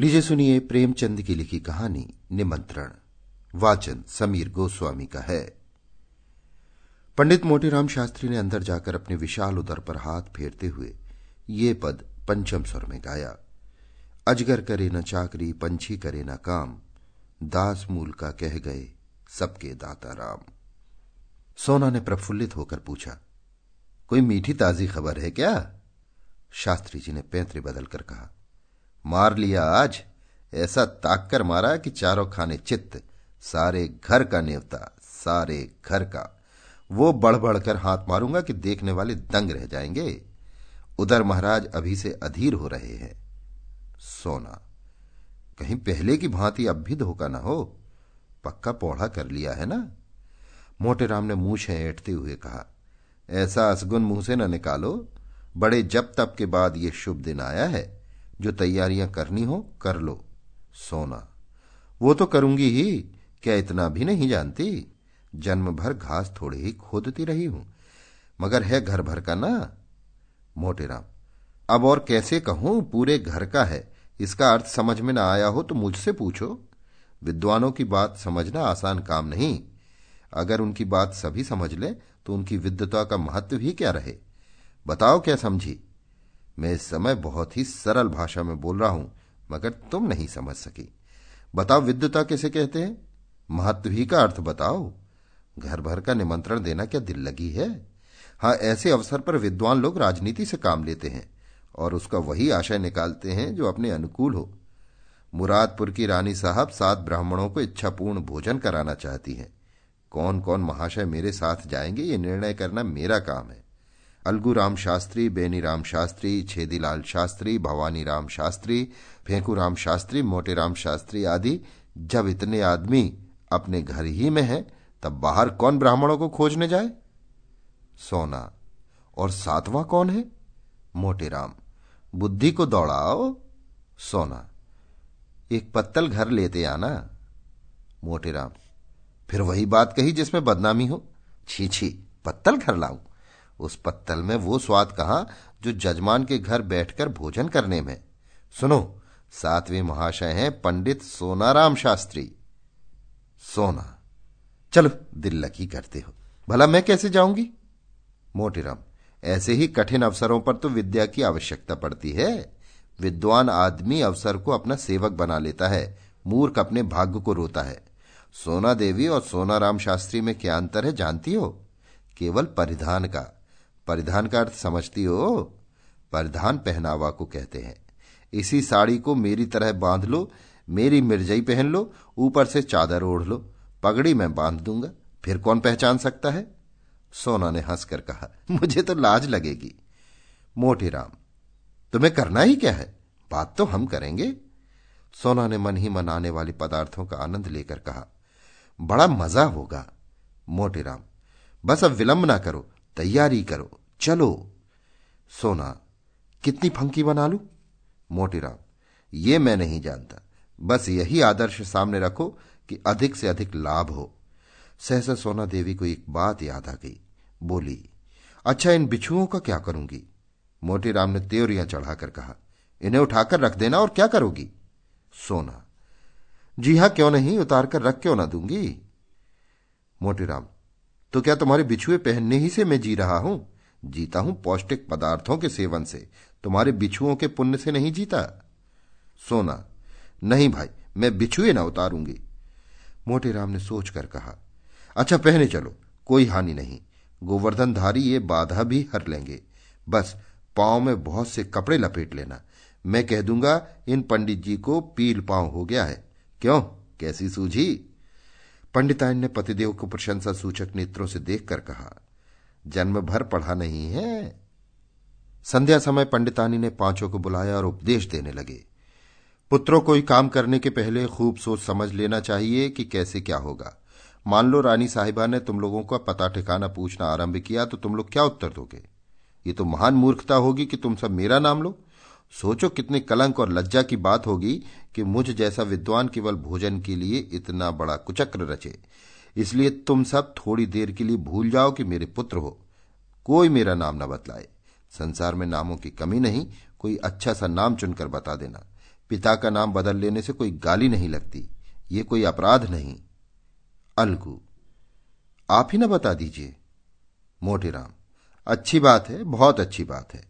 लीजिए सुनिए प्रेमचंद की लिखी कहानी निमंत्रण। वाचन समीर गोस्वामी का है। पंडित मोतीराम शास्त्री ने अंदर जाकर अपने विशाल उदर पर हाथ फेरते हुए ये पद पंचम स्वर में गाया। अजगर करे न चाकरी, पंछी करे न काम, दास मूल का कह गए सबके दाता राम। सोना ने प्रफुल्लित होकर पूछा, कोई मीठी ताजी खबर है क्या? शास्त्री जी ने पैंतरे बदलकर कहा, मार लिया आज, ऐसा ताक कर मारा कि चारों खाने चित्त, सारे घर का नेवता, सारे घर का। वो बढ़ बढ़ कर हाथ मारूंगा कि देखने वाले दंग रह जाएंगे। उधर महाराज अभी से अधीर हो रहे हैं। सोना, कहीं पहले की भांति अब भी धोखा ना हो, पक्का पौड़ा कर लिया है ना? मोटेराम ने मूछें ऐंठते हुए कहा, ऐसा असगुन मुंह से न निकालो। बड़े जब तब के बाद ये शुभ दिन आया है, जो तैयारियां करनी हो कर लो। सोना, वो तो करूंगी ही, क्या इतना भी नहीं जानती? जन्म भर घास थोड़ी ही खोदती रही हूं, मगर है घर भर का ना। मोटेराम, अब और कैसे कहूं, पूरे घर का है, इसका अर्थ समझ में ना आया हो तो मुझसे पूछो। विद्वानों की बात समझना आसान काम नहीं। अगर उनकी बात सभी समझ ले तो उनकी विद्वता का महत्व ही क्या रहे। बताओ क्या समझी? मैं इस समय बहुत ही सरल भाषा में बोल रहा हूं, मगर तुम नहीं समझ सकी। बताओ विद्वता किसे कहते हैं? महत्व ही का अर्थ बताओ। घर भर का निमंत्रण देना क्या दिल लगी है? हाँ, ऐसे अवसर पर विद्वान लोग राजनीति से काम लेते हैं और उसका वही आशय निकालते हैं जो अपने अनुकूल हो। मुरादपुर की रानी साहब 7 ब्राह्मणों को इच्छापूर्ण भोजन कराना चाहती हैं। कौन कौन महाशय मेरे साथ जाएंगे, ये निर्णय करना मेरा काम है। अलगू राम शास्त्री, बेनी राम शास्त्री, छेदी लाल शास्त्री, भवानी राम शास्त्री, फेंकू राम शास्त्री, मोतीराम शास्त्री आदि जब इतने आदमी अपने घर ही में हैं, तब बाहर कौन ब्राह्मणों को खोजने जाए? सोना, और 7वां कौन है? मोतीराम, बुद्धि को दौड़ाओ। सोना, एक पत्तल घर लेते आना। मोतीराम, फिर वही बात कही जिसमें बदनामी हो। छी छी, पत्तल घर लाऊं? उस पत्तल में वो स्वाद कहा जो जजमान के घर बैठकर भोजन करने में। सुनो, 7वें महाशय हैं पंडित सोनाराम शास्त्री। सोना, चलो दिल लकी करते हो, भला मैं कैसे जाऊंगी? मोतीराम, ऐसे ही कठिन अवसरों पर तो विद्या की आवश्यकता पड़ती है। विद्वान आदमी अवसर को अपना सेवक बना लेता है, मूर्ख अपने भाग्य को रोता है। सोना देवी और सोनाराम शास्त्री में क्या अंतर है जानती हो? केवल परिधान का। परिधान का अर्थ समझती हो? परिधान पहनावा को कहते हैं। इसी साड़ी को मेरी तरह बांध लो, मेरी मिर्जई पहन लो, ऊपर से चादर ओढ़ लो, पगड़ी मैं बांध दूंगा, फिर कौन पहचान सकता है? सोना ने हंसकर कहा, मुझे तो लाज लगेगी। मोतीराम, तुम्हें करना ही क्या है, बात तो हम करेंगे। सोना ने मन ही मन आने वाले पदार्थों का आनंद लेकर कहा, बड़ा मजा होगा। मोतीराम, बस अब विलंब ना करो, तैयारी करो, चलो। सोना, कितनी फंकी बना लूं? मोतीराम, ये मैं नहीं जानता, बस यही आदर्श सामने रखो कि अधिक से अधिक लाभ हो। सहसा सोना देवी को एक बात याद आ गई, बोली, अच्छा इन बिच्छुओं का क्या करूंगी? मोतीराम ने त्योरियां चढ़ाकर कहा, इन्हें उठाकर रख देना और क्या करोगी? सोना, जी हां, क्यों नहीं, उतार कर रख क्यों ना दूंगी। मोतीराम, तो क्या तुम्हारे बिछुए पहनने ही से मैं जी रहा हूं? जीता हूं पौष्टिक पदार्थों के सेवन से, तुम्हारे बिछुओं के पुण्य से नहीं जीता। सोना, नहीं भाई, मैं बिछुए ना उतारूंगी। मोतीराम ने सोचकर कहा, अच्छा पहने चलो, कोई हानि नहीं, गोवर्धनधारी ये बाधा भी हर लेंगे। बस पांव में बहुत से कपड़े लपेट लेना, मैं कह दूंगा इन पंडित जी को पील पांव हो गया है। क्यों, कैसी सूझी? पंडिताइन ने पतिदेव को प्रशंसा सूचक नेत्रों से देखकर कहा, जन्म भर पढ़ा नहीं है। संध्या समय पंडितानी ने पांचों को बुलाया और उपदेश देने लगे। पुत्रों, कोई काम करने के पहले खूब सोच समझ लेना चाहिए कि कैसे क्या होगा। मान लो रानी साहिबा ने तुम लोगों का पता ठिकाना पूछना आरंभ किया तो तुम लोग क्या उत्तर दोगे? ये तो महान मूर्खता होगी कि तुम सब मेरा नाम लो। सोचो कितने कलंक और लज्जा की बात होगी कि मुझ जैसा विद्वान केवल भोजन के लिए इतना बड़ा कुचक्र रचे। इसलिए तुम सब थोड़ी देर के लिए भूल जाओ कि मेरे पुत्र हो, कोई मेरा नाम न बतलाए। संसार में नामों की कमी नहीं, कोई अच्छा सा नाम चुनकर बता देना। पिता का नाम बदल लेने से कोई गाली नहीं लगती, ये कोई अपराध नहीं। अलगू, आप ही न बता दीजिए। मोटीराम, अच्छी बात है, बहुत अच्छी बात है।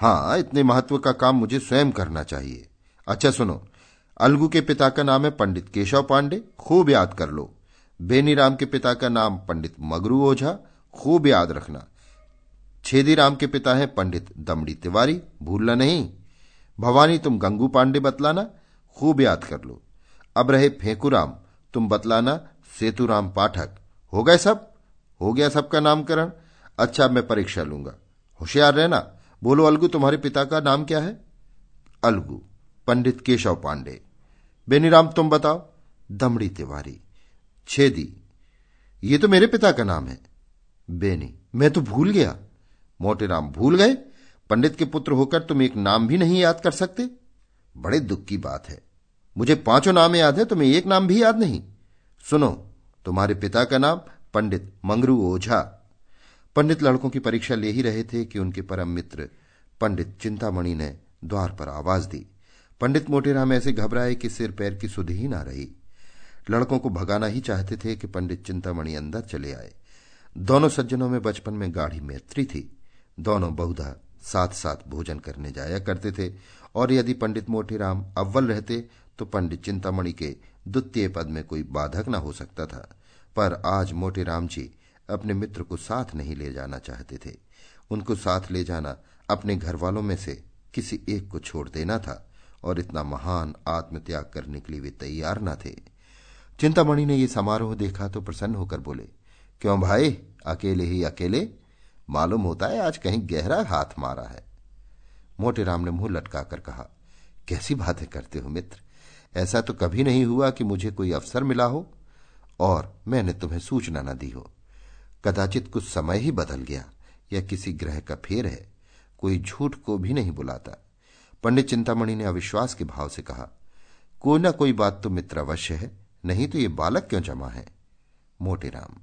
हाँ, इतने महत्व का काम मुझे स्वयं करना चाहिए। अच्छा सुनो, अलगू के पिता का नाम है पंडित केशव पांडे, खूब याद कर लो। बेनी राम के पिता का नाम पंडित मंगरू ओझा, खूब याद रखना। छेदी राम के पिता हैं पंडित दमड़ी तिवारी, भूलना नहीं। भवानी, तुम गंगू पांडे बतलाना, खूब याद कर लो। अब रहे फेंकू राम, तुम बतलाना सेतु राम पाठक। हो गए सब? हो गया सबका नामकरण। अच्छा, मैं परीक्षा लूंगा, होशियार रहना। बोलो अलगू, तुम्हारे पिता का नाम क्या है? अलगू, पंडित केशव पांडे। बेनीराम, तुम बताओ। दमड़ी तिवारी। छेदी, ये तो मेरे पिता का नाम है। बेनी, मैं तो भूल गया। मोटीराम, भूल गए? पंडित के पुत्र होकर तुम एक नाम भी नहीं याद कर सकते? बड़े दुख की बात है। मुझे पांचों नाम याद है, तुम्हें एक नाम भी याद नहीं। सुनो, तुम्हारे पिता का नाम पंडित मंगरू ओझा। पंडित लड़कों की परीक्षा ले ही रहे थे कि उनके परम मित्र पंडित चिंतामणि ने द्वार पर आवाज दी। पंडित मोटीराम ऐसे घबराए कि सिर पैर की सुधि ही ना रही। लड़कों को भगाना ही चाहते थे कि पंडित चिंतामणि अंदर चले आए। दोनों सज्जनों में बचपन में गाढ़ी मैत्री थी। दोनों बहुधा साथ साथ भोजन करने जाया करते थे और यदि पंडित मोटीराम अव्वल रहते तो पंडित चिंतामणि के द्वितीय पद में कोई बाधक न हो सकता था। पर आज मोटीराम जी अपने मित्र को साथ नहीं ले जाना चाहते थे। उनको साथ ले जाना अपने घर वालों में से किसी एक को छोड़ देना था और इतना महान आत्मत्याग करने के लिए वे तैयार न थे। चिंतामणि ने यह समारोह देखा तो प्रसन्न होकर बोले, क्यों भाई, अकेले ही अकेले? मालूम होता है आज कहीं गहरा हाथ मारा है। मोटीराम ने मुंह लटका कर कहा, कैसी बातें करते हो मित्र, ऐसा तो कभी नहीं हुआ कि मुझे कोई अवसर मिला हो और मैंने तुम्हें सूचना न दी हो। कदाचित कुछ समय ही बदल गया या किसी ग्रह का फेर है, कोई झूठ को भी नहीं बुलाता। पंडित चिंतामणि ने अविश्वास के भाव से कहा, कोई ना कोई बात तो मित्र अवश्य है, नहीं तो ये बालक क्यों जमा है? मोटीराम,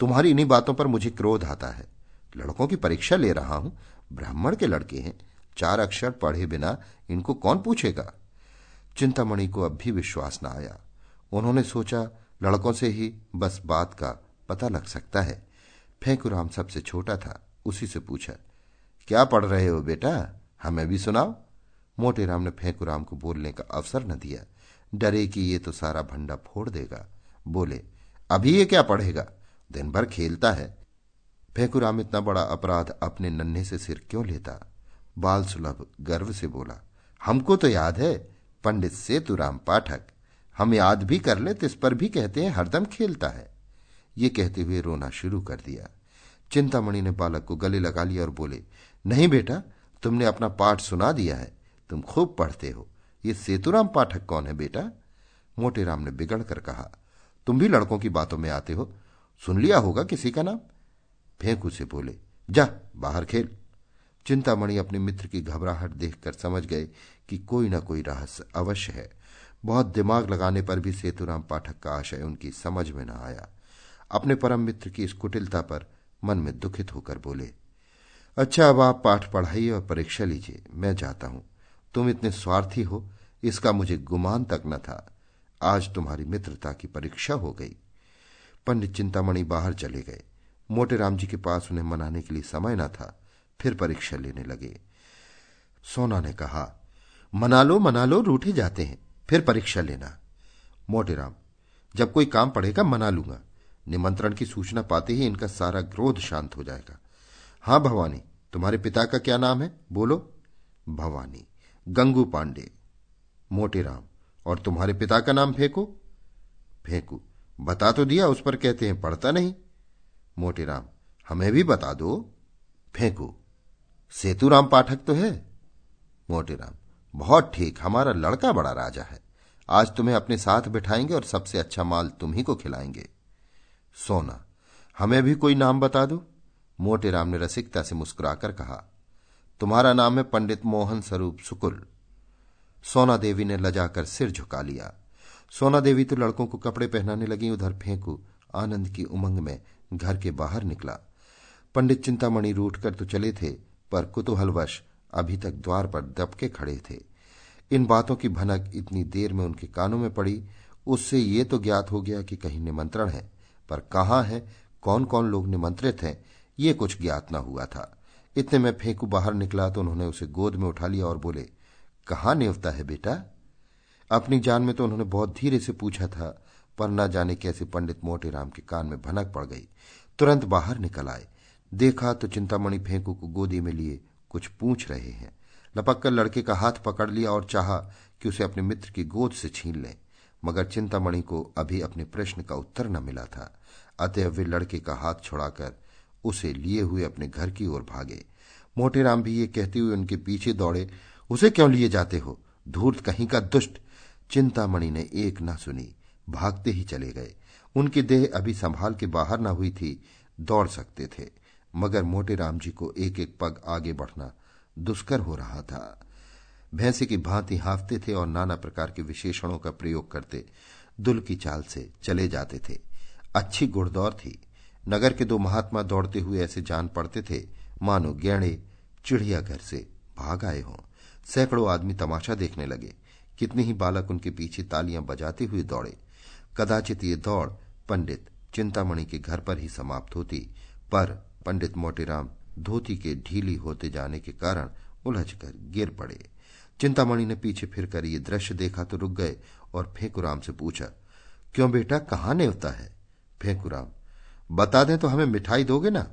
तुम्हारी इन्हीं बातों पर मुझे क्रोध आता है। लड़कों की परीक्षा ले रहा हूं, ब्राह्मण के लड़के हैं, चार अक्षर पढ़े बिना इनको कौन पूछेगा? चिंतामणि को अब भी विश्वास न आया। उन्होंने सोचा लड़कों से ही बस बात का पता लग सकता है। फेंकूराम सबसे छोटा था, उसी से पूछा, क्या पढ़ रहे हो बेटा, हमें भी सुनाओ। मोटीराम ने फेंकूराम को बोलने का अवसर न दिया, डरे कि ये तो सारा भंडा फोड़ देगा। बोले, अभी ये क्या पढ़ेगा, दिन भर खेलता है। फेंकूराम इतना बड़ा अपराध अपने नन्हे से सिर क्यों लेता? बाल सुलभ गर्व से बोला, हमको तो याद है पंडित सेतुराम पाठक, हम याद भी कर ले, इस पर भी कहते हैं हरदम खेलता है। ये कहते हुए रोना शुरू कर दिया। चिंतामणि ने बालक को गले लगा लिया और बोले, नहीं बेटा, तुमने अपना पाठ सुना दिया है, तुम खूब पढ़ते हो। ये सेतुराम पाठक कौन है बेटा? मोटीराम ने बिगड़ कर कहा, तुम भी लड़कों की बातों में आते हो, सुन लिया होगा किसी का नाम। फेंकू से बोले, जा बाहर खेल। चिंतामणि अपने मित्र की घबराहट देखकर समझ गए कि कोई ना कोई रहस्य अवश्य है। बहुत दिमाग लगाने पर भी सेतुराम पाठक का आशय उनकी समझ में न आया। अपने परम मित्र की इस कुटिलता पर मन में दुखित होकर बोले, अच्छा, अब आप पाठ पढ़ाइए और परीक्षा लीजिए, मैं जाता हूं। तुम इतने स्वार्थी हो इसका मुझे गुमान तक न था। आज तुम्हारी मित्रता की परीक्षा हो गई। पंडित चिंतामणि बाहर चले गए। मोटीराम जी के पास उन्हें मनाने के लिए समय न था। फिर परीक्षा लेने लगे। सोना ने कहा, मना लो रूठे जाते हैं, फिर परीक्षा लेना। मोटीराम, जब कोई काम पड़ेगा मना लूंगा। निमंत्रण की सूचना पाते ही इनका सारा क्रोध शांत हो जाएगा। हां भवानी, तुम्हारे पिता का क्या नाम है, बोलो। भवानी, गंगू पांडे। मोटीराम, और तुम्हारे पिता का नाम? फेंकू। फेंकू, बता तो दिया, उस पर कहते हैं पढ़ता नहीं। मोटीराम, हमें भी बता दो। फेंकू, सेतु राम पाठक तो है? मोटीराम, बहुत ठीक, हमारा लड़का बड़ा राजा है। आज तुम्हें अपने साथ बिठाएंगे और सबसे अच्छा माल तुम्ही को खिलाएंगे। सोना, हमें भी कोई नाम बता दो। मोटीराम ने रसिकता से मुस्कुराकर कहा, तुम्हारा नाम है पंडित मोहन स्वरूप शुक्ल। सोना देवी ने लजाकर सिर झुका लिया। सोना देवी तो लड़कों को कपड़े पहनाने लगी, उधर फेंकू आनंद की उमंग में घर के बाहर निकला। पंडित चिंतामणि रूठकर तो चले थे, पर कुतूहलवश अभी तक द्वार पर दबके खड़े थे। इन बातों की भनक इतनी देर में उनके कानों में पड़ी, उससे ये तो ज्ञात हो गया कि कहीं निमंत्रण है, पर कहाँ है, कौन कौन लोग निमंत्रित हैं, ये कुछ ज्ञात न हुआ था। इतने में फेंकू बाहर निकला तो उन्होंने उसे गोद में उठा लिया और बोले, कहाँ नेवता है बेटा? अपनी जान में तो उन्होंने बहुत धीरे से पूछा था, पर न जाने कैसे पंडित मोटीराम के कान में भनक पड़ गई। तुरंत बाहर निकल आए, देखा तो चिंतामणि फेंकू को गोदी में लिए कुछ पूछ रहे हैं। लपक कर लड़के का हाथ पकड़ लिया और चाहा कि उसे अपने मित्र की गोद से छीन लें, मगर चिंतामणि को अभी अपने प्रश्न का उत्तर न मिला था। अतः वे लड़के का हाथ छुड़ाकर उसे लिए हुए अपने घर की ओर भागे। मोटीराम भी ये कहते हुए उनके पीछे दौड़े, उसे क्यों लिए जाते हो, धूर्त कहीं का दुष्ट। चिंतामणि ने एक न सुनी, भागते ही चले गए। उनकी देह अभी संभाल के बाहर न हुई थी, दौड़ सकते थे, मगर मोटीराम जी को एक एक पग आगे बढ़ना दुष्कर हो रहा था। भैंसे की भांति हांफते थे और नाना प्रकार के विशेषणों का प्रयोग करते दुल की चाल से चले जाते थे। अच्छी घुड़दौड़ थी। नगर के दो महात्मा दौड़ते हुए ऐसे जान पड़ते थे मानो गैणे चिड़ियाघर से भाग आए हों। सैकड़ों आदमी तमाशा देखने लगे। कितने ही बालक उनके पीछे तालियां बजाते हुए दौड़े। कदाचित ये दौड़ पंडित चिंतामणि के घर पर ही समाप्त होती, पर पंडित मोटीराम धोती के ढीली होते जाने के कारण उलझकर गिर पड़े। चिंतामणि ने पीछे फिरकर ये दृश्य देखा तो रुक गए और फेंकूराम से पूछा, क्यों बेटा, कहाँ नेवता है? फेंकूराम, बता दें तो हमें मिठाई दोगे ना?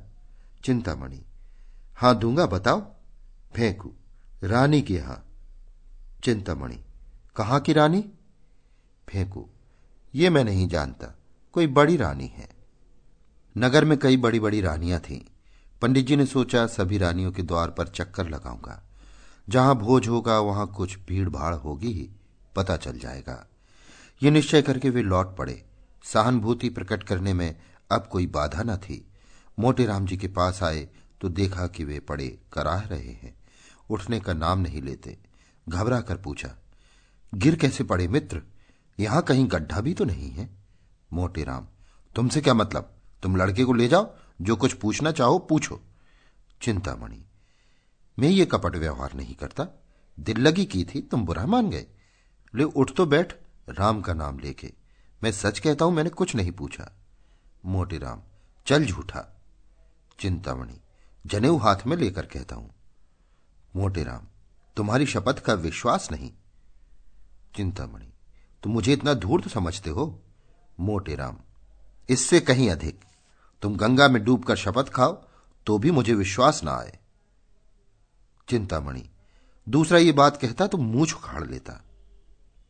चिंतामणि, हां दूंगा, बताओ। फेंकू, रानी के यहां। चिंतामणि, कहाँ की रानी? फेंकू, ये मैं नहीं जानता, कोई बड़ी रानी है। नगर में कई बड़ी बड़ी रानियां थीं। पंडित जी ने सोचा सभी रानियों के द्वार पर चक्कर लगाऊंगा, जहां भोज होगा वहां कुछ भीड़ भाड़ होगी ही, पता चल जाएगा। ये निश्चय करके वे लौट पड़े। सहानुभूति प्रकट करने में अब कोई बाधा न थी। मोटीराम जी के पास आए तो देखा कि वे पड़े कराह रहे हैं, उठने का नाम नहीं लेते। घबरा कर पूछा, गिर कैसे पड़े मित्र? यहां कहीं गड्ढा भी तो नहीं है? मोटीराम, तुमसे क्या मतलब, तुम लड़के को ले जाओ, जो कुछ पूछना चाहो पूछो। चिंतामणि, मैं ये कपट व्यवहार नहीं करता, दिल लगी की थी, तुम बुरा मान गए। ले उठ तो बैठ, राम का नाम लेके। मैं सच कहता हूं, मैंने कुछ नहीं पूछा। मोटीराम, चल झूठा। चिंतामणि, जनेऊ हाथ में लेकर कहता हूं। मोटीराम, तुम्हारी शपथ का विश्वास नहीं। चिंतामणि, तुम मुझे इतना धूर्त समझते हो? मोटीराम, इससे कहीं अधिक। तुम गंगा में डूबकर शपथ खाओ तो भी मुझे विश्वास ना आए। चिंतामणि, दूसरा ये बात कहता तो मूंछ उखाड़ लेता।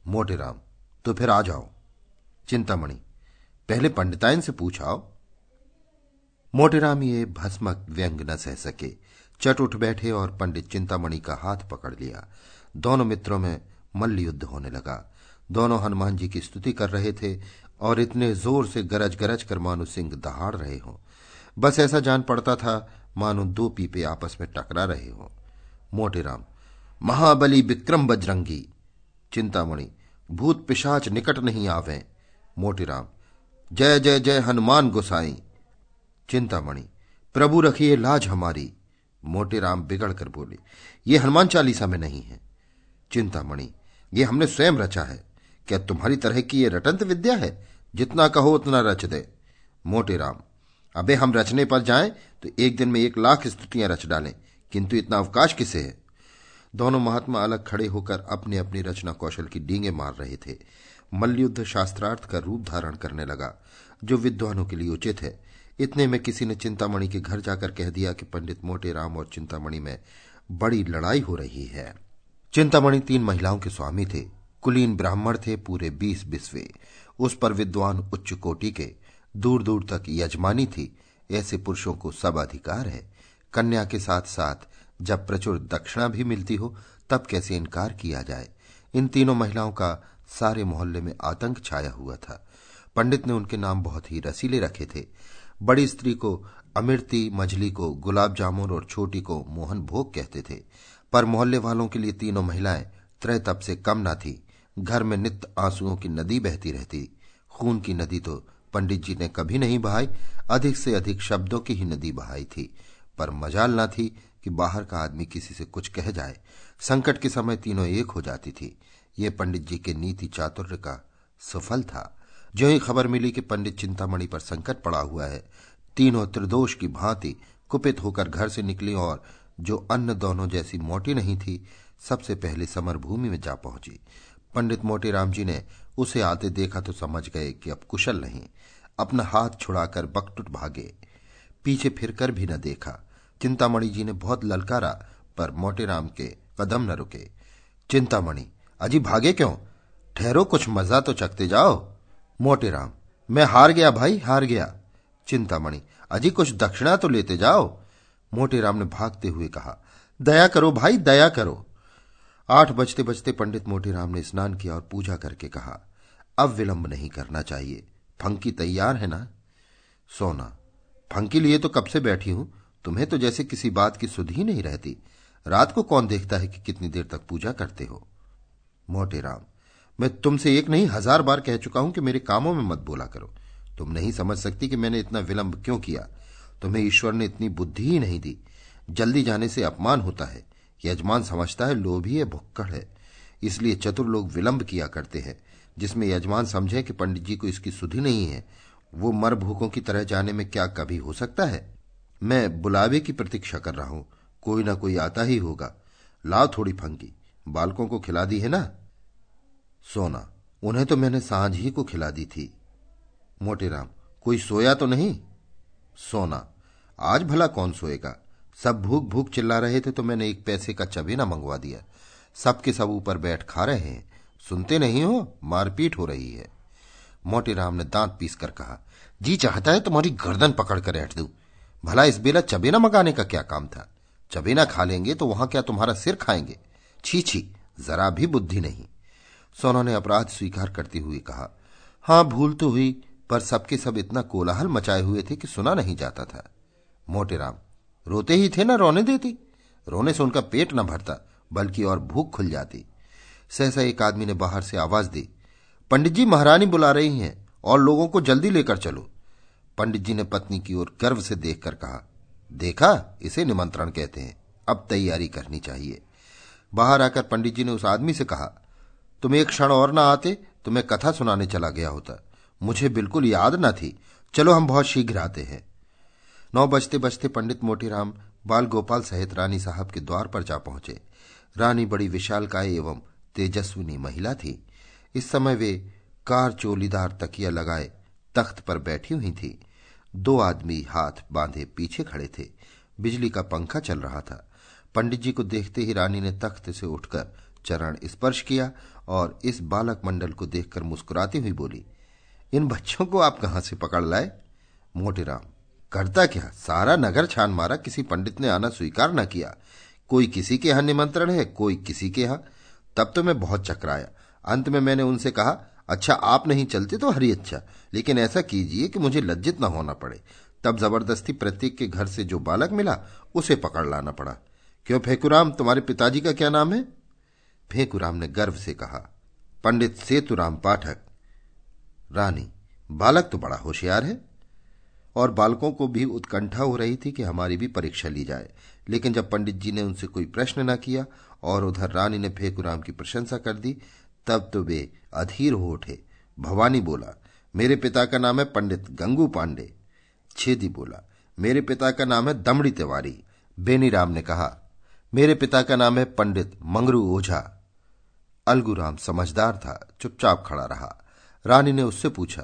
मोटीराम, तो फिर आ जाओ। चिंतामणि, पहले पंडिताइन से पूछाओ। मोटीराम ये भस्मक व्यंग न सह सके, चट उठ बैठे और पंडित चिंतामणि का हाथ पकड़ लिया। दोनों मित्रों में मल्लयुद्ध होने लगा। दोनों हनुमान जी की स्तुति कर रहे थे और इतने जोर से गरज गरज कर मानो सिंह दहाड़ रहे हों। बस ऐसा जान पड़ता था मानो दो पीपे आपस में टकरा रहे हों। मोटीराम, महाबली विक्रम बजरंगी। चिंतामणि, भूत पिशाच निकट नहीं आवे। मोटीराम, जय जय जय हनुमान गोसाई। चिंतामणि, प्रभु रखिए लाज हमारी। मोटीराम बिगड़ कर बोले, ये हनुमान चालीसा में नहीं है। चिंतामणि, ये हमने स्वयं रचा है, क्या तुम्हारी तरह की ये रटंत विद्या है, जितना कहो उतना रच दे। मोटीराम, अबे हम रचने पर जाएं तो एक दिन में 1,00,000 स्तुतियां रच डालें, किंतु इतना अवकाश किसे है। दोनों महात्मा अलग खड़े होकर अपनी अपनी रचना कौशल की डींगे मार रहे थे। मल्लयुद्ध शास्त्रार्थ का रूप धारण करने लगा, जो विद्वानों के लिए उचित है। इतने में किसी ने चिंतामणि के घर जाकर कह दिया कि पंडित मोटीराम और चिंतामणि में बड़ी लड़ाई हो रही है। चिंतामणि 3 महिलाओं के स्वामी थे, कुलीन ब्राह्मण थे, पूरे 20 बिस्वे, उस पर विद्वान उच्च कोटि के, दूर दूर तक यजमानी थी। ऐसे पुरुषों को सब अधिकार है, कन्या के साथ साथ जब प्रचुर दक्षिणा भी मिलती हो तब कैसे इनकार किया जाए। इन तीनों महिलाओं का सारे मोहल्ले में आतंक छाया हुआ था। पंडित ने उनके नाम बहुत ही रसीले रखे थे। बड़ी स्त्री को अमिर्ती, मजली को गुलाब जामुन और छोटी को मोहन भोग कहते थे। पर मोहल्ले वालों के लिए तीनों महिलाएं त्रय तप से कम ना थी। घर में नित्य आंसुओं की नदी बहती रहती। खून की नदी तो पंडित जी ने कभी नहीं बहाई, अधिक से अधिक शब्दों की ही नदी बहाई थी। पर मजाल ना थी कि बाहर का आदमी किसी से कुछ कह जाए। संकट के समय तीनों एक हो जाती थी। ये पंडित जी के नीति चातुर्य का सफल था। जो ही खबर मिली कि पंडित चिंतामणि पर संकट पड़ा हुआ है, तीनों त्रिदोष की भांति कुपित होकर घर से निकली और जो अन्न दोनों जैसी मोटी नहीं थी, सबसे पहले समर भूमि में जा पहुंची। पंडित मोतीराम जी ने उसे आते देखा तो समझ गए कि अब कुशल नहीं। अपना हाथ छुड़ाकर बकटुट भागे, पीछे फिरकर भी न देखा। चिंतामणि जी ने बहुत ललकारा पर मोतीराम के कदम न रुके। चिंतामणि, अजी भागे क्यों? ठहरो, कुछ मजा तो चखते जाओ। मोतीराम, मैं हार गया भाई, हार गया। चिंतामणि, अजी कुछ दक्षिणा तो लेते जाओ। मोतीराम ने भागते हुए कहा, दया करो भाई, दया करो। 8 बजते बजते पंडित मोतीराम ने स्नान किया और पूजा करके कहा, अब विलंब नहीं करना चाहिए। फंकी तैयार है ना? सोना, फंकी लिए तो कब से बैठी हूं। तुम्हें तो जैसे किसी बात की सुध ही नहीं रहती। रात को कौन देखता है कि कितनी देर तक पूजा करते हो। मोतीराम, मैं तुमसे एक नहीं 1000 बार कह चुका हूं कि मेरे कामों में मत बोला करो। तुम नहीं समझ सकती कि मैंने इतना विलंब क्यों किया। तुम्हें ईश्वर ने इतनी बुद्धि ही नहीं दी। जल्दी जाने से अपमान होता है। यजमान समझता है लोभी है, भुक्कड़ है, इसलिए चतुर लोग विलंब किया करते हैं। जिसमें यजमान समझे कि पंडित जी को इसकी सुधि नहीं है, वो मर भूखों की तरह जाने में क्या कभी हो सकता है। मैं बुलावे की प्रतीक्षा कर रहा हूं, कोई ना कोई आता ही होगा। लाओ थोड़ी फंकी, बालकों को खिला दी है ना। सोना, उन्हें तो मैंने सांझ ही को खिला दी थी। मोतीराम, कोई सोया तो नहीं? सोना, आज भला कौन सोएगा। सब भूख भूख चिल्ला रहे थे तो मैंने एक पैसे का चबेना मंगवा दिया। सबके सब ऊपर बैठ खा रहे हैं, सुनते नहीं हो, मारपीट हो रही है। मोतीराम ने दांत पीस कर कहा, जी चाहता है तुम्हारी गर्दन पकड़ कर ऐंठ दूं। भला इस बेला चबेना मंगाने का क्या काम था। चबेना खा लेंगे तो वहां क्या तुम्हारा सिर खाएंगे। छी छी, जरा भी बुद्धि नहीं। सोना ने अपराध स्वीकार करते हुए कहा, हां भूल तो हुई, पर सबके सब इतना कोलाहल मचाए हुए थे कि सुना नहीं जाता था। मोतीराम, रोते ही थे ना, रोने देती। रोने से उनका पेट न भरता बल्कि और भूख खुल जाती। सहसा एक आदमी ने बाहर से आवाज दी, पंडित जी महारानी बुला रही हैं और लोगों को जल्दी लेकर चलो। पंडित जी ने पत्नी की ओर गर्व से देखकर कहा, देखा, इसे निमंत्रण कहते हैं। अब तैयारी करनी चाहिए। बाहर आकर पंडित जी ने उस आदमी से कहा, तुम एक क्षण और ना आते तो मैं कथा सुनाने चला गया होता। मुझे बिल्कुल याद न थी। चलो हम बहुत शीघ्र आते हैं। 9 बजते बजते पंडित मोतीराम बाल गोपाल सहित रानी साहब के द्वार पर जा पहुंचे। रानी बड़ी विशालकाय एवं तेजस्विनी महिला थी। इस समय वे कार चोलीदार तकिया लगाए तख्त पर बैठी हुई थी। 2 आदमी हाथ बांधे पीछे खड़े थे। बिजली का पंखा चल रहा था। पंडित जी को देखते ही रानी ने तख्त से उठकर चरण स्पर्श किया और इस बालक मंडल को देखकर मुस्कुराती हुई बोली, इन बच्चों को आप कहां से पकड़ लाए। मोतीराम, करता क्या, सारा नगर छान मारा, किसी पंडित ने आना स्वीकार न किया। कोई किसी के यहां निमंत्रण है, कोई किसी के यहां। तब तो मैं बहुत चकराया। अंत में मैंने उनसे कहा, अच्छा आप नहीं चलते तो हरी अच्छा, लेकिन ऐसा कीजिए कि मुझे लज्जित न होना पड़े। तब जबरदस्ती प्रत्येक के घर से जो बालक मिला उसे पकड़ लाना पड़ा। क्यों फेंकूराम, तुम्हारे पिताजी का क्या नाम है? फेंकूराम ने गर्व से कहा, पंडित सेतुराम पाठक। रानी, बालक तो बड़ा होशियार है। और बालकों को भी उत्कंठा हो रही थी कि हमारी भी परीक्षा ली जाए। लेकिन जब पंडित जी ने उनसे कोई प्रश्न न किया और उधर रानी ने फेंकूराम की प्रशंसा कर दी, तब तो वे अधीर हो उठे। भवानी बोला, मेरे पिता का नाम है पंडित गंगू पांडे। छेदी बोला, मेरे पिता का नाम है दमड़ी तिवारी। बेनी राम ने कहा, मेरे पिता का नाम है पंडित मंगरू ओझा। अलगू राम समझदार था, चुपचाप खड़ा रहा। रानी ने उससे पूछा,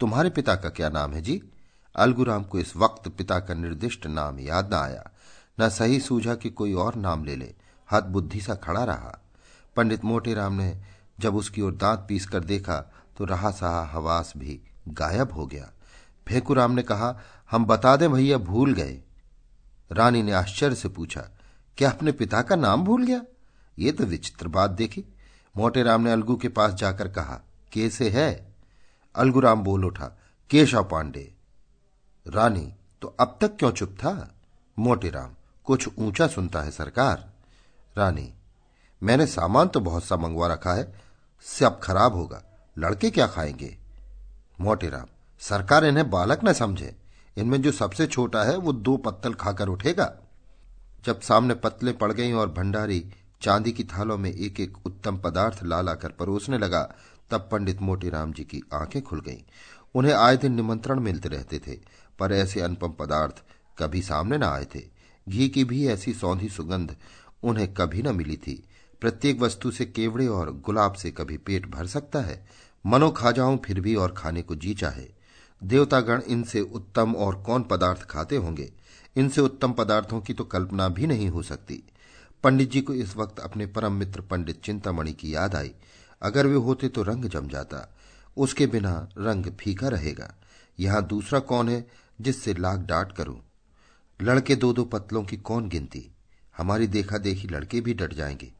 तुम्हारे पिता का क्या नाम है जी? अलगूराम को इस वक्त पिता का निर्दिष्ट नाम याद न आया। न सही सूझा कि कोई और नाम ले ले। हाथ बुद्धि सा खड़ा रहा। पंडित मोतीराम ने जब उसकी ओर दांत पीस कर देखा तो रहा सहा हवास भी गायब हो गया। फेंकूराम ने कहा, हम बता दें भैया, भूल गए। रानी ने आश्चर्य से पूछा, क्या अपने पिता का नाम भूल गया? ये तो विचित्र बात देखी। मोटेराम ने अलगू के पास जाकर कहा, कैसे है? अलगूराम बोल उठा, केशव पांडे। रानी, तो अब तक क्यों चुप था? मोटेराम, कुछ ऊंचा सुनता है सरकार। रानी, मैंने सामान तो बहुत सा मंगवा रखा है, सब खराब होगा, लड़के क्या खाएंगे? मोटेराम, सरकार इन्हें बालक न समझे, इनमें जो सबसे छोटा है वो 2 पत्तल खाकर उठेगा। जब सामने पत्तलें पड़ गईं और भंडारी चांदी की थालों में एक एक उत्तम पदार्थ ला लाकर परोसने लगा, तब पंडित मोतीराम जी की आंखें खुल गईं। उन्हें आए दिन निमंत्रण मिलते रहते थे, पर ऐसे अनुपम पदार्थ कभी सामने न आए थे। घी की भी ऐसी सौंधी सुगंध उन्हें कभी न मिली थी। प्रत्येक वस्तु से केवड़े और गुलाब से कभी पेट भर सकता है, मनो खा जाऊं फिर भी और खाने को जी चाहे। देवतागण इनसे उत्तम और कौन पदार्थ खाते होंगे? इनसे उत्तम पदार्थों की तो कल्पना भी नहीं हो सकती। पंडित जी को इस वक्त अपने परम मित्र पंडित चिंतामणि की याद आई। अगर वे होते तो रंग जम जाता, उसके बिना रंग फीका रहेगा। यहां दूसरा कौन है जिससे लाग डांट करूं? लड़के 2-2 पत्तलों की कौन गिनती? हमारी देखा देखी लड़के भी डट जाएंगे।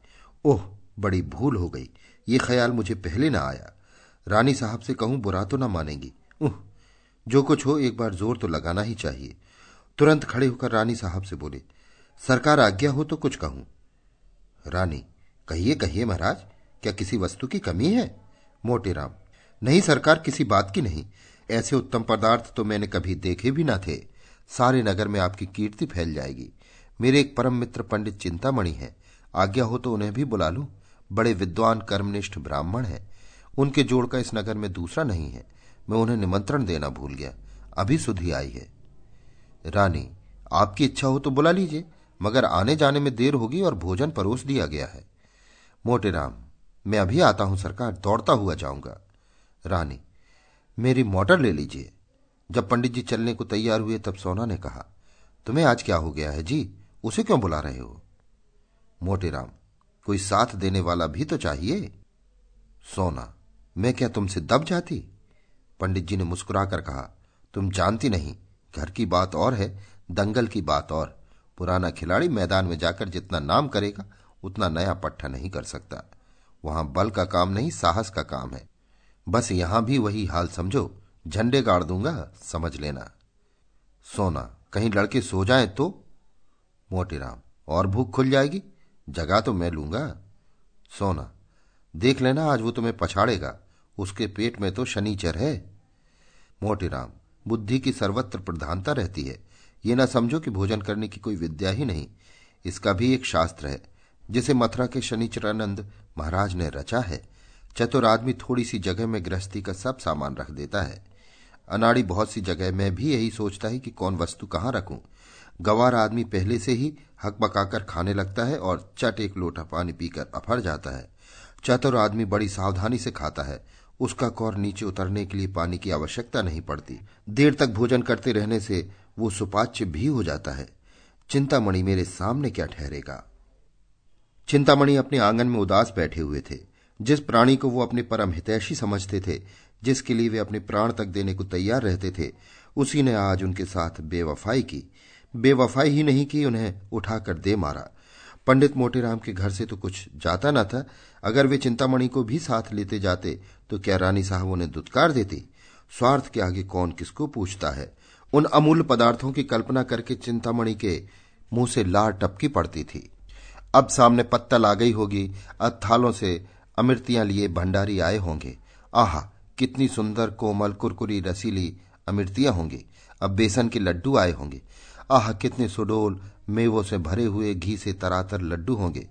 ओह, बड़ी भूल हो गई, ये ख्याल मुझे पहले ना आया। रानी साहब से कहूं, बुरा तो ना मानेंगी। ओह, जो कुछ हो एक बार जोर तो लगाना ही चाहिए। तुरंत खड़े होकर रानी साहब से बोले, सरकार आज्ञा हो तो कुछ कहूं। रानी, कहिए कहिए महाराज, क्या किसी वस्तु की कमी है? मोटेराम, नहीं सरकार, किसी बात की नहीं। ऐसे उत्तम पदार्थ तो मैंने कभी देखे भी ना थे। सारे नगर में आपकी कीर्ति फैल जाएगी। मेरे एक परम मित्र पंडित चिंतामणि हैं, आज्ञा हो तो उन्हें भी बुला लूं। बड़े विद्वान कर्मनिष्ठ ब्राह्मण हैं, उनके जोड़ का इस नगर में दूसरा नहीं है। मैं उन्हें निमंत्रण देना भूल गया, अभी सुधि आई है। रानी, आपकी इच्छा हो तो बुला लीजिए, मगर आने जाने में देर होगी और भोजन परोस दिया गया है। मोटेराम, मैं अभी आता हूं सरकार, दौड़ता हुआ जाऊंगा। रानी, मेरी मोटर ले लीजिए। जब पंडित जी चलने को तैयार हुए तब सोना ने कहा, तुम्हें आज क्या हो गया है जी, उसे क्यों बुला रहे हो? मोटेराम, कोई साथ देने वाला भी तो चाहिए। सोना, मैं क्या तुमसे दब जाती? पंडित जी ने मुस्कुराकर कहा, तुम जानती नहीं, घर की बात और है, दंगल की बात और। पुराना खिलाड़ी मैदान में जाकर जितना नाम करेगा उतना नया पट्टा नहीं कर सकता। वहां बल का काम नहीं, साहस का काम है। बस यहां भी वही हाल समझो, झंडे गाड़ दूंगा, समझ लेना। सोना, कहीं लड़के सो जाएं तो? मोतीराम, और भूख खुल जाएगी, जगह तो मैं लूंगा। सोना, देख लेना, आज वो तुम्हें पछाड़ेगा, उसके पेट में तो शनिचर है। मोतीराम, बुद्धि की सर्वत्र प्रधानता रहती है, ये ना समझो कि भोजन करने की कोई विद्या ही नहीं। इसका भी एक शास्त्र है जिसे मथुरा के शनिचरानंद महाराज ने रचा है। चतुर आदमी थोड़ी सी जगह में गृहस्थी का सब सामान रख देता है। अनाड़ी बहुत सी जगह में भी यही सोचता है कि कौन वस्तु कहाँ रखूं। गवार आदमी पहले से ही हकबकाकर खाने लगता है और चट एक लोटा पानी पीकर अफर जाता है। चतुर आदमी बड़ी सावधानी से खाता है, उसका कौर नीचे उतरने के लिए पानी की आवश्यकता नहीं पड़ती। देर तक भोजन करते रहने से वो सुपाच्य भी हो जाता है। चिंतामणि मेरे सामने क्या ठहरेगा? चिंतामणि अपने आंगन में उदास बैठे हुए थे। जिस प्राणी को वो अपने परम हितैषी समझते थे, जिसके लिए वे अपने प्राण तक देने को तैयार रहते थे, उसी ने आज उनके साथ बेवफाई की। बेवफाई ही नहीं कि उन्हें उठाकर दे मारा। पंडित मोतीराम के घर से तो कुछ जाता ना था, अगर वे चिंतामणि को भी साथ लेते जाते तो क्या रानी साहब उन्हें दुत्कार देती? स्वार्थ के आगे कौन किसको पूछता है? उन अमूल्य पदार्थों की कल्पना करके चिंतामणि के मुंह से लार टपकी पड़ती थी। अब सामने पत्तल आ गई होगी, अब थालों से अमृतियां लिए भंडारी आए होंगे। आहा, कितनी सुंदर कोमल कुरकुरी रसीली अमृतियां होंगी। अब बेसन के लड्डू आए होंगे। आह, कितने सुडोल मेवों से भरे हुए घी से तरातर लड्डू होंगे,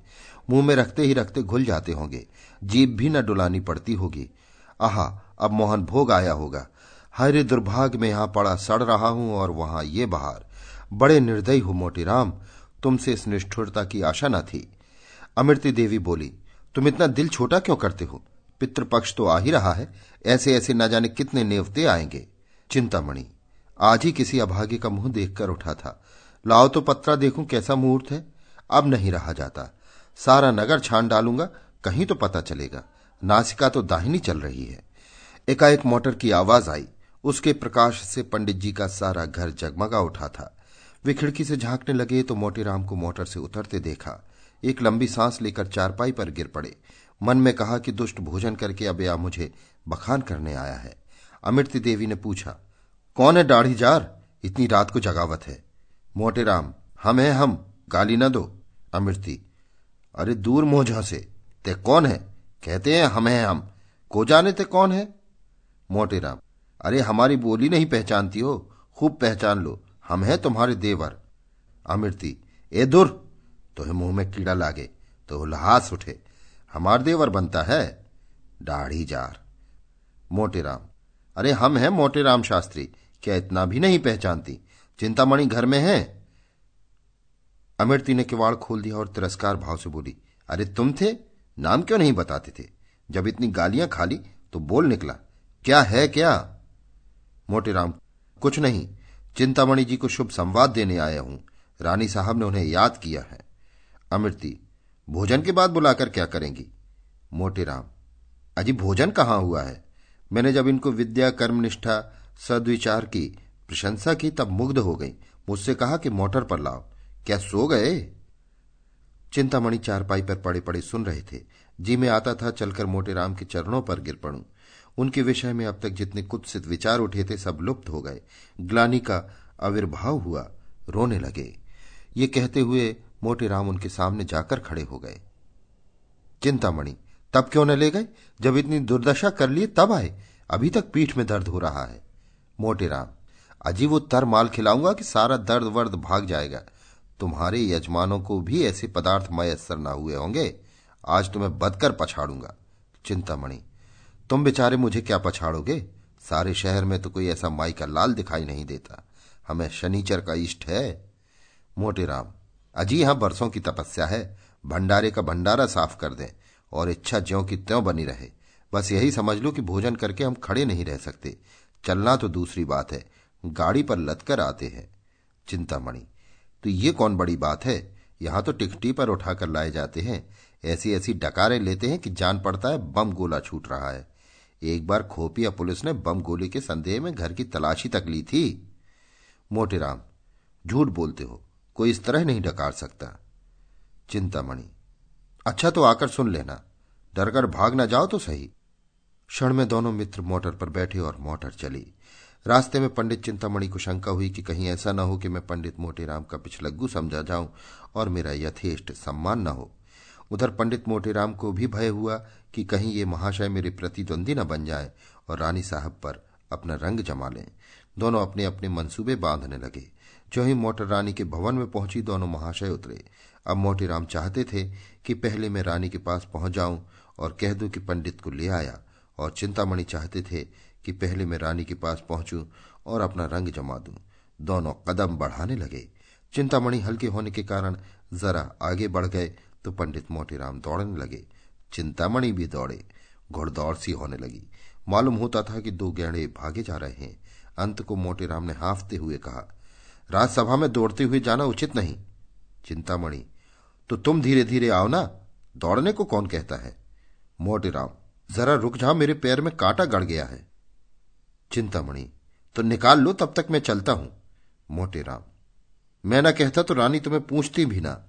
मुंह में रखते ही रखते घुल जाते होंगे, जीभ भी न डुलानी पड़ती होगी। आहा, अब मोहन भोग आया होगा। हाय दुर्भाग्य, में यहां पड़ा सड़ रहा हूं और वहां ये बहार। बड़े निर्दयी हो मोतीराम, तुमसे इस निष्ठुरता की आशा न थी। अमृति देवी बोली, तुम इतना दिल छोटा क्यों करते हो? पितृपक्ष तो आ ही रहा है, ऐसे ऐसे न जाने कितने नेवते आएंगे। चिंतामणि, आज ही किसी अभागे का मुंह देखकर उठा था, लाओ तो पत्रा देखूं कैसा मुहूर्त है। अब नहीं रहा जाता, सारा नगर छान डालूंगा, कहीं तो पता चलेगा। नासिका तो दाहिनी चल रही है। एकाएक मोटर की आवाज आई, उसके प्रकाश से पंडित जी का सारा घर जगमगा उठा था। वे खिड़की से झांकने लगे तो मोतीराम को मोटर से उतरते देखा। एक लंबी सांस लेकर चारपाई पर गिर पड़े। मन में कहा कि दुष्ट भोजन करके अब या मुझे बखान करने आया है। अमृति देवी ने पूछा, कौन है दाढ़ी जार, इतनी रात को जगावत है? मोतीराम, हम हैं हम, गाली न दो। अमृति, अरे दूर मोझा से, ते कौन है? कहते हैं हम हैं हम, को जाने ते कौन है? मोतीराम, अरे हमारी बोली नहीं पहचानती हो, खूब पहचान लो, हम हैं तुम्हारे देवर। अमृति, ए दुर, तोहे मुंह में कीड़ा लागे तो हुलहास उठे, हमार देवर बनता है दाढ़ी जार। मोतीराम, अरे हम हैं मोतीराम शास्त्री, क्या इतना भी नहीं पहचानती? चिंतामणि घर में है? अमृति ने किवाड़ खोल दिया और तिरस्कार भाव से बोली, अरे तुम थे, नाम क्यों नहीं बताते थे? जब इतनी गालियां खा ली तो बोल निकला, क्या है क्या? मोतीराम, कुछ नहीं, चिंतामणि जी को शुभ संवाद देने आया हूं, रानी साहब ने उन्हें याद किया है। अमृति, भोजन के बाद बुलाकर क्या करेंगी? मोतीराम, अजी भोजन कहाँ हुआ है, मैंने जब इनको विद्या कर्मनिष्ठा सद्विचार की प्रशंसा की तब मुग्ध हो गई, मुझसे कहा कि मोटर पर लाओ, क्या सो गए? चिंतामणि चारपाई पर पड़े पड़े सुन रहे थे। जी में आता था चलकर मोतीराम के चरणों पर गिर पड़ूं। उनके विषय में अब तक जितने कुत्सित विचार उठे थे सब लुप्त हो गए, ग्लानि का आविर्भाव हुआ, रोने लगे। ये कहते हुए मोतीराम उनके सामने जाकर खड़े हो गए। चिंतामणि, तब क्यों न ले गए? जब इतनी दुर्दशा कर लिए तब आए, अभी तक पीठ में दर्द हो रहा है। मोतीराम, अजी वो तर माल खिलाऊंगा कि सारा दर्द वर्द भाग जाएगा। तुम्हारे यजमानों को भी ऐसे पदार्थ मयसर ना हुए होंगे, आज तुम्हें बदकर पछाड़ूंगा। चिंतामणि, तुम बेचारे मुझे क्या पछाड़ोगे? सारे शहर में तो कोई ऐसा माई का लाल दिखाई नहीं देता, हमें शनिचर का इष्ट है। मोतीराम, अजी हां बरसों की तपस्या है, भंडारे का भंडारा साफ कर दें और इच्छा ज्यों की त्यों बनी रहे, बस यही समझ लो कि भोजन करके हम खड़े नहीं रह सकते, चलना तो दूसरी बात है, गाड़ी पर लदकर आते हैं। चिंतामणि, तो ये कौन बड़ी बात है, यहां तो टिकटी पर उठाकर लाए जाते हैं, ऐसी ऐसी डकारें लेते हैं कि जान पड़ता है बम गोला छूट रहा है। एक बार खोपिया पुलिस ने बम गोले के संदेह में घर की तलाशी तक ली थी। मोतीराम, झूठ बोलते हो, कोई इस तरह नहीं डकार सकता। चिंतामणि, अच्छा तो आकर सुन लेना, डरकर भाग ना जाओ तो सही। क्षण में दोनों मित्र मोटर पर बैठे और मोटर चली। रास्ते में पंडित चिंतामणि को शंका हुई कि कहीं ऐसा ना हो कि मैं पंडित मोतीराम का पिछलग्गू समझा जाऊं और मेरा यथेष्ट सम्मान न हो। उधर पंडित मोतीराम को भी भय हुआ कि कहीं ये महाशय मेरे प्रतिद्वंदी न बन जाए और रानी साहब पर अपना रंग जमा लें। दोनों अपने अपने मंसूबे बांधने लगे। जो ही मोटर रानी के भवन में पहुंची, दोनों महाशय उतरे। अब मोतीराम चाहते थे कि पहले मैं रानी के पास पहुंच जाऊं और कह दूं कि पंडित को ले आया, और चिंतामणि चाहते थे कि पहले मैं रानी के पास पहुंचूं और अपना रंग जमा दूं। दोनों कदम बढ़ाने लगे। चिंतामणि हल्के होने के कारण जरा आगे बढ़ गए तो पंडित मोतीराम दौड़ने लगे। चिंतामणि भी दौड़े, घुड़दौड़ सी होने लगी। मालूम होता था कि दो गैंडे भागे जा रहे हैं। अंत को मोतीराम ने हांफते हुए कहा, राजसभा में दौड़ते हुए जाना उचित नहीं। चिंतामणि, तो तुम धीरे धीरे आओ ना, दौड़ने को कौन कहता है? मोतीराम, जरा रुक जाओ, मेरे पैर में कांटा गड़ गया है। चिंतामणि, तो निकाल लो, तब तक मैं चलता हूं। मोतीराम, मैं ना कहता तो रानी तुम्हें पूछती भी ना।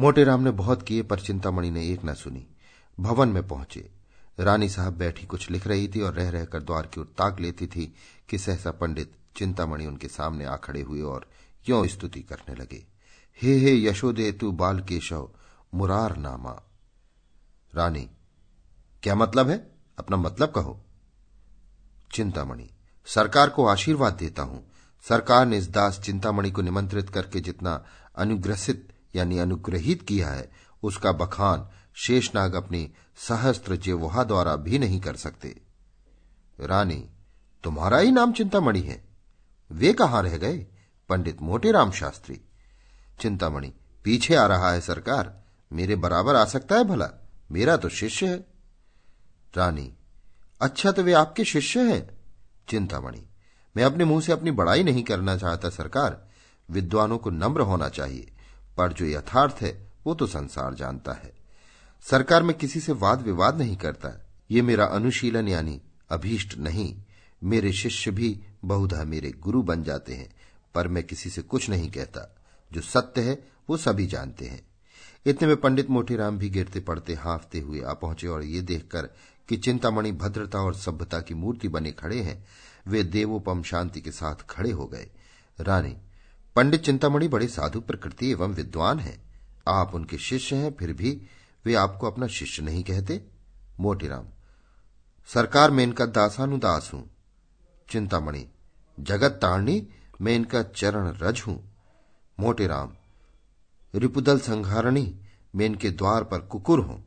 मोतीराम ने बहुत किए पर चिंतामणि ने एक न सुनी। भवन में पहुंचे। रानी साहब बैठी कुछ लिख रही थी और रह रहकर द्वार की ओर ताक लेती थी कि सहसा पंडित चिंतामणि उनके सामने आ खड़े हुए और यों स्तुति करने लगे, हे हे यशोदे तू बाल केशव मुरार नामा। रानी, क्या मतलब है? अपना मतलब कहो। चिंतामणि, सरकार को आशीर्वाद देता हूं, सरकार ने इस दास चिंतामणि को निमंत्रित करके जितना अनुग्रसित यानी अनुग्रहित किया है उसका बखान शेषनाग अपनी सहस्त्र जेवहा द्वारा भी नहीं कर सकते। रानी, तुम्हारा ही नाम चिंतामणि है, वे कहां रह गए? पंडित मोतीराम शास्त्री। चिंतामणि, पीछे आ रहा है सरकार, मेरे बराबर आ सकता है भला, मेरा तो शिष्य है। रानी, अच्छा तो वे आपके शिष्य हैं। चिंतामणि, मैं अपने मुंह से अपनी बड़ाई नहीं करना चाहता सरकार, विद्वानों को नम्र होना चाहिए, पर जो यथार्थ है वो तो संसार जानता है। सरकार में किसी से वाद विवाद नहीं करता, ये मेरा अनुशीलन यानी अभीष्ट नहीं। मेरे शिष्य भी बहुधा मेरे गुरु बन जाते हैं, पर मैं किसी से कुछ नहीं कहता, जो सत्य है वो सभी जानते हैं। इतने में पंडित मोतीराम भी गिरते पड़ते हांफते हुए आ पहुंचे और ये देखकर कि चिंतामणि भद्रता और सभ्यता की मूर्ति बने खड़े हैं, वे देवोपम शांति के साथ खड़े हो गए। रानी, पंडित चिंतामणि बड़े साधु प्रकृति एवं विद्वान हैं, आप उनके शिष्य हैं, फिर भी वे आपको अपना शिष्य नहीं कहते। मोतीराम, सरकार में इनका दासानुदास हूं। चिंतामणि, जगत तारणी मैं इनका चरण रज हूं। मोतीराम, रिपुदल संघारणी मैं इनके द्वार पर कुकुर हूं।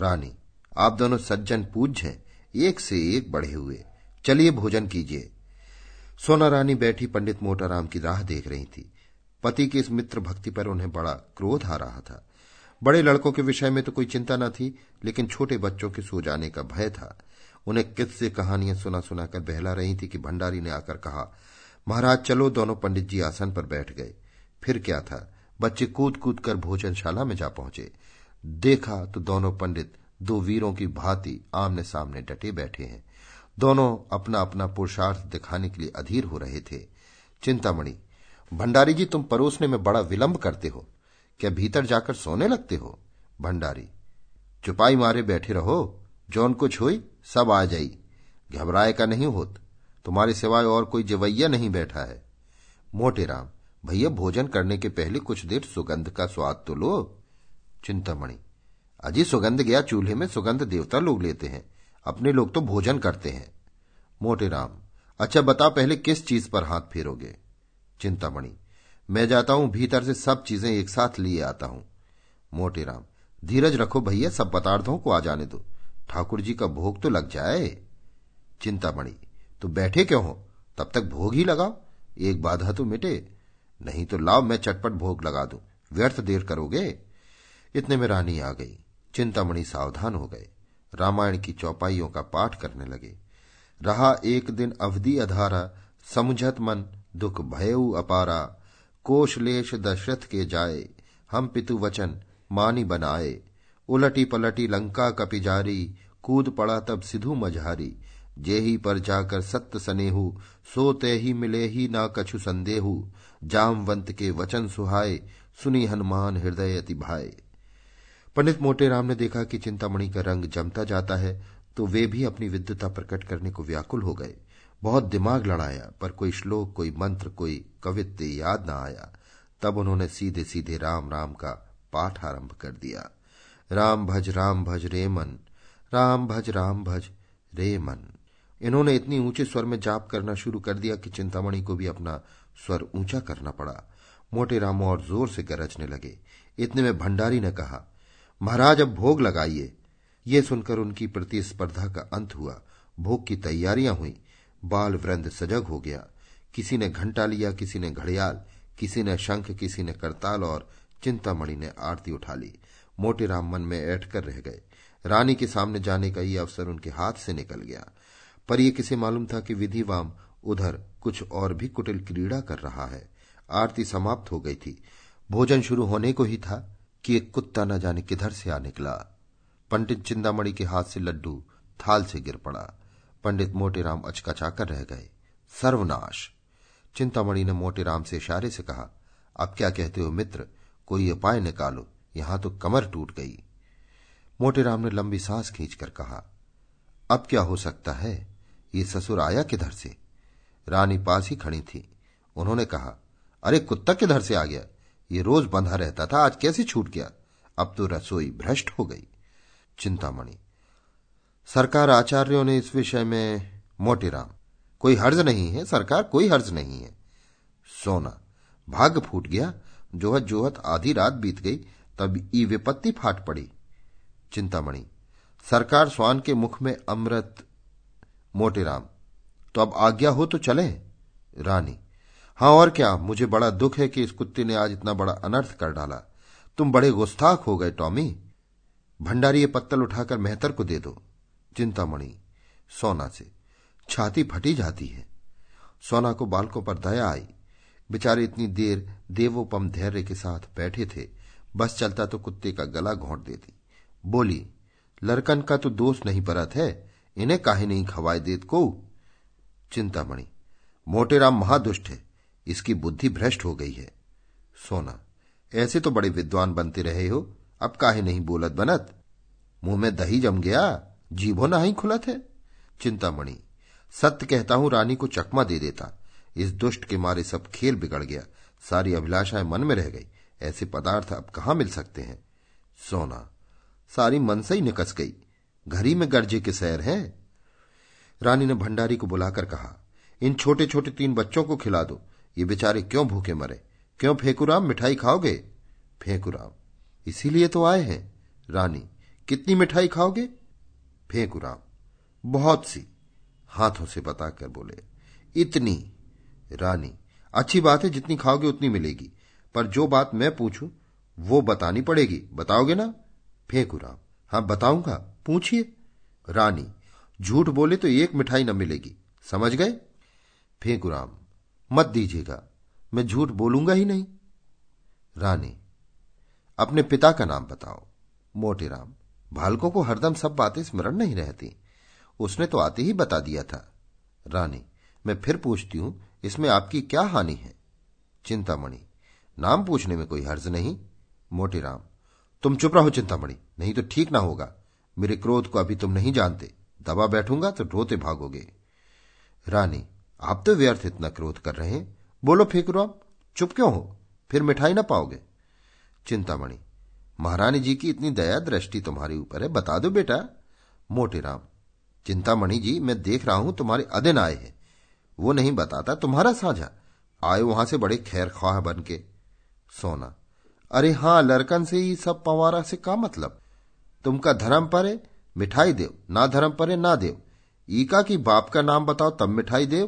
रानी, आप दोनों सज्जन पूज्य हैं, एक से एक बढ़े हुए, चलिए भोजन कीजिए। सोना रानी बैठी पंडित मोतीराम की राह देख रही थी। पति की इस मित्र भक्ति पर उन्हें बड़ा क्रोध आ रहा था। बड़े लड़कों के विषय में तो कोई चिंता न थी, लेकिन छोटे बच्चों के सो जाने का भय था। उन्हें किस्से कहानियां सुना सुनाकर बहला रही थी कि भंडारी ने आकर कहा, महाराज चलो। दोनों पंडित जी आसन पर बैठ गए। फिर क्या था, बच्चे कूद कूद कर भोजनशाला में जा पहुंचे। देखा तो दोनों पंडित दो वीरों की भांति आमने सामने डटे बैठे हैं। दोनों अपना अपना पुरुषार्थ दिखाने के लिए अधीर हो रहे थे। चिंतामणि, भंडारी जी तुम परोसने में बड़ा विलंब करते हो, क्या भीतर जाकर सोने लगते हो। भंडारी, चुपाई मारे बैठे रहो, जौन कुछ हुई सब आ जाई, घबराए का नहीं होत, तुम्हारे सिवाय और कोई जवैया नहीं बैठा है। मोतीराम, भैया भोजन करने के पहले कुछ देर सुगंध का स्वाद तो लो। चिंतामणि, अजी सुगंध गया चूल्हे में, सुगंध देवता लोग लेते हैं, अपने लोग तो भोजन करते हैं। मोतीराम, अच्छा बता पहले किस चीज पर हाथ फेरोगे। चिंतामणि, मैं जाता हूं भीतर से सब चीजें एक साथ लिए आता हूं। मोतीराम, धीरज रखो भैया, सब पदार्थों को आ जाने दो, ठाकुर जी का भोग तो लग जाए। चिंतामणि, तो बैठे क्यों हो, तब तक भोग ही लगाओ, एक बाधा तो मिटे, नहीं तो लाओ मैं चटपट भोग लगा दूं, व्यर्थ देर करोगे। इतने में रानी आ गई। चिंतामणि सावधान हो गए, रामायण की चौपाइयों का पाठ करने लगे। रहा एक दिन अवधि अधारा, समझत मन दुख भयऊ अपारा, कोशलेश दशरथ के जाए, हम पितु वचन मानी बनाए, उलटी पलटी लंका कपिजारी, कूद पड़ा तब सिधु मझारी, जेही पर जाकर सत्य सनेहू, सोते ही मिले ही ना कछु संदेहू, जामवंत के वचन सुहाए, सुनी हनुमान हृदय अति भाए। पंडित मोतीराम ने देखा कि चिंतामणि का रंग जमता जाता है, तो वे भी अपनी विद्वता प्रकट करने को व्याकुल हो गए। बहुत दिमाग लड़ाया, पर कोई श्लोक, कोई मंत्र, कोई कवित्य याद न आया। तब उन्होंने सीधे सीधे राम राम का पाठ आरंभ कर दिया। राम भज रे मन, राम भज रे मन। इन्होंने इतनी ऊंचे स्वर में जाप करना शुरू कर दिया कि चिंतामणि को भी अपना स्वर ऊंचा करना पड़ा। मोतीराम और जोर से गरजने लगे। इतने में भंडारी ने कहा, महाराज अब भोग लगाइए। ये सुनकर उनकी प्रतिस्पर्धा का अंत हुआ, भोग की तैयारियां हुई, बाल वृंद सजग हो गया। किसी ने घंटा लिया, किसी ने घड़ियाल, किसी ने शंख, किसी ने करताल, और चिंतामणि ने आरती उठा ली। मोतीराम मन में ऐठकर रह गए। रानी के सामने जाने का ये अवसर उनके हाथ से निकल गया, पर यह किसे मालूम था कि विधिवाम उधर कुछ और भी कुटिल क्रीड़ा कर रहा है। आरती समाप्त हो गई थी, भोजन शुरू होने को ही था कि एक कुत्ता न जाने किधर से आ निकला। पंडित चिंतामणि के हाथ से लड्डू थाल से गिर पड़ा। पंडित मोतीराम अचकचाकर रह गए। सर्वनाश। चिंतामणि ने मोतीराम से इशारे से कहा, अब क्या कहते हो मित्र, कोई उपाय निकालो, यहां तो कमर टूट गई। मोतीराम ने लंबी सांस खींचकर कहा, अब क्या हो सकता है, ये ससुर आया किधर से। रानी पास ही खड़ी थी। उन्होंने कहा, अरे कुत्ता किधर से आ गया, ये रोज बंधा रहता था, आज कैसे छूट गया, अब तो रसोई भ्रष्ट हो गई। चिंतामणि, सरकार आचार्यों ने इस विषय में। मोतीराम, कोई हर्ज नहीं है सरकार, कोई हर्ज नहीं है। सोना, भाग फूट गया, जोहत जोहत आधी रात बीत गई, तब ई विपत्ति फाट पड़ी। चिंतामणि, सरकार स्वान के मुख में अमृत। मोतीराम, तो अब आज्ञा हो तो चले। रानी, हाँ और क्या, मुझे बड़ा दुख है कि इस कुत्ते ने आज इतना बड़ा अनर्थ कर डाला। तुम बड़े गुस्ताख हो गए टॉमी। भंडारी, ये पत्तल उठाकर मेहतर को दे दो। चिंतामणि सोना से, छाती फटी जाती है। सोना को बालकों पर दया आई, बेचारे इतनी देर देवोपम धैर्य के साथ बैठे थे, बस चलता तो कुत्ते का गला घोंट देती। बोली, लड़कन का तो दोष नहीं परत है, इन्हें काहे नहीं खवाए देत को। चिंतामणि, मोतीराम महादुष्ट है, इसकी बुद्धि भ्रष्ट हो गई है। सोना, ऐसे तो बड़े विद्वान बनते रहे हो, अब काहे नहीं बोलत बनत? मुंह में दही जम गया, जीभो ना ही खुलत है। चिंतामणि, सत्य कहता हूं, रानी को चकमा दे देता। इस दुष्ट के मारे सब खेल बिगड़ गया, सारी अभिलाषाएं मन में रह गई। ऐसे पदार्थ अब कहां मिल सकते हैं? सोना, सारी मन से ही निकस गई, घर ही में गर्जे के सैर हैं। रानी ने भंडारी को बुलाकर कहा, इन छोटे छोटे तीन बच्चों को खिला दो, ये बेचारे क्यों भूखे मरे। क्यों फेंकूराम, मिठाई खाओगे? फेंकूराम, इसीलिए तो आए हैं। रानी, कितनी मिठाई खाओगे? फेंकूराम, बहुत सी। हाथों से बताकर बोले, इतनी। रानी, अच्छी बात है, जितनी खाओगे उतनी मिलेगी, पर जो बात मैं पूछूं वो बतानी पड़ेगी, बताओगे ना? फेंकूराम, हाँ बताऊंगा, पूछिए। रानी, झूठ बोले तो एक मिठाई न मिलेगी, समझ गए? फेंकूराम, मत दीजिएगा, मैं झूठ बोलूंगा ही नहीं। रानी, अपने पिता का नाम बताओ। मोटीराम, भालकों को हरदम सब बातें स्मरण नहीं रहती, उसने तो आते ही बता दिया था। रानी, मैं फिर पूछती हूं, इसमें आपकी क्या हानि है? चिंतामणि, नाम पूछने में कोई हर्ज नहीं। मोटीराम, तुम चुप रहो चिंतामणि, नहीं तो ठीक ना होगा। मेरे क्रोध को अभी तुम नहीं जानते, दबा बैठूंगा तो रोते भागोगे। रानी, आप तो व्यर्थ इतना क्रोध कर रहे हैं, बोलो फेंकूराम, चुप क्यों हो, फिर मिठाई ना पाओगे। चिंतामणि, महारानी जी की इतनी दया दृष्टि तुम्हारे ऊपर है, बता दो बेटा। मोटीराम, चिंतामणि जी, मैं देख रहा हूं तुम्हारे अधीन आए हैं, वो नहीं बताता तुम्हारा साझा, आए वहां से बड़े खैर ख्वाह बन के। सोना, अरे हां, लड़कन से ही सब पवारा से का मतलब? तुमका धर्म परे मिठाई देव, ना धर्म परे ना देव। ईका की बाप का नाम बताओ तब मिठाई देव।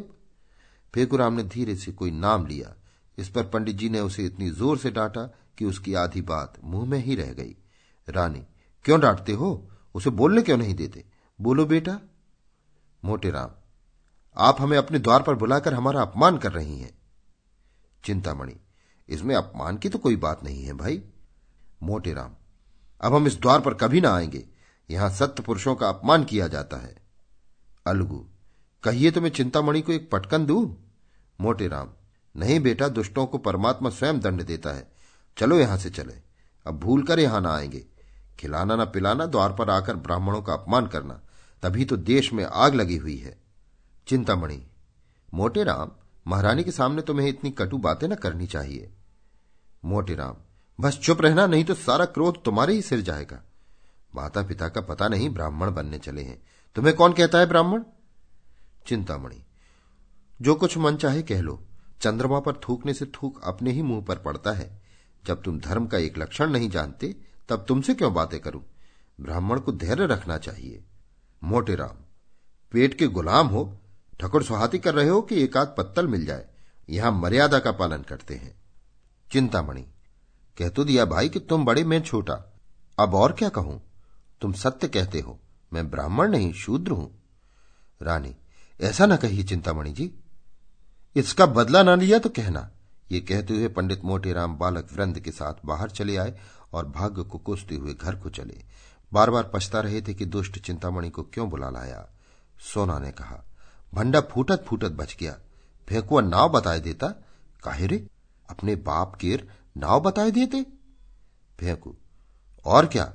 फेंकूराम ने धीरे से कोई नाम लिया, इस पर पंडित जी ने उसे इतनी जोर से डांटा कि उसकी आधी बात मुंह में ही रह गई। रानी, क्यों डांटते हो, उसे बोलने क्यों नहीं देते, बोलो बेटा। मोटीराम, आप हमें अपने द्वार पर बुलाकर हमारा अपमान कर रही हैं। चिंतामणि, इसमें अपमान की तो कोई बात नहीं है भाई। मोटीराम, अब हम इस द्वार पर कभी ना आएंगे, यहां सत्य पुरुषों का अपमान किया जाता है। अलगू, कहिए तो मैं चिंतामणि को एक पटकन दूं। मोटीराम, नहीं बेटा, दुष्टों को परमात्मा स्वयं दंड देता है, चलो यहां से चले, अब भूल कर यहां ना आएंगे। खिलाना ना पिलाना, द्वार पर आकर ब्राह्मणों का अपमान करना, तभी तो देश में आग लगी हुई है। चिंतामणि, मोटीराम, महारानी के सामने तुम्हें इतनी कटु बातें न करनी चाहिए। मोटीराम, बस चुप रहना, नहीं तो सारा क्रोध तुम्हारे ही सिर जाएगा। माता पिता का पता नहीं, ब्राह्मण बनने चले हैं, तुम्हें कौन कहता है ब्राह्मण? चिंतामणि, जो कुछ मन चाहे कह लो, चंद्रमा पर थूकने से थूक अपने ही मुंह पर पड़ता है। जब तुम धर्म का एक लक्षण नहीं जानते, तब तुमसे क्यों बातें करूं? ब्राह्मण को धैर्य रखना चाहिए। मोटीराम, पेट के गुलाम हो, ठकुर सुहाती कर रहे हो कि एकाध पत्तल मिल जाए, यहां मर्यादा का पालन करते हैं। चिंतामणि, कह तो दिया भाई कि तुम बड़े मैं छोटा, अब और क्या कहूं, तुम सत्य कहते हो, मैं ब्राह्मण नहीं शूद्र हूं। रानी, ऐसा ना कहिए चिंतामणि जी, इसका बदला ना लिया तो कहना। ये कहते हुए पंडित मोटीराम बालक वृंद के साथ बाहर चले आए और भाग्य को कोसते हुए घर को चले। बार बार पछता रहे थे कि दुष्ट चिंतामणि को क्यों बुला लाया। सोना ने कहा, भंडा फूटत फूटत बच गया, फेंकुआ नाव बताए देता। काहे रे, अपने बाप केर नाव बताए देते? फेंकू, और क्या,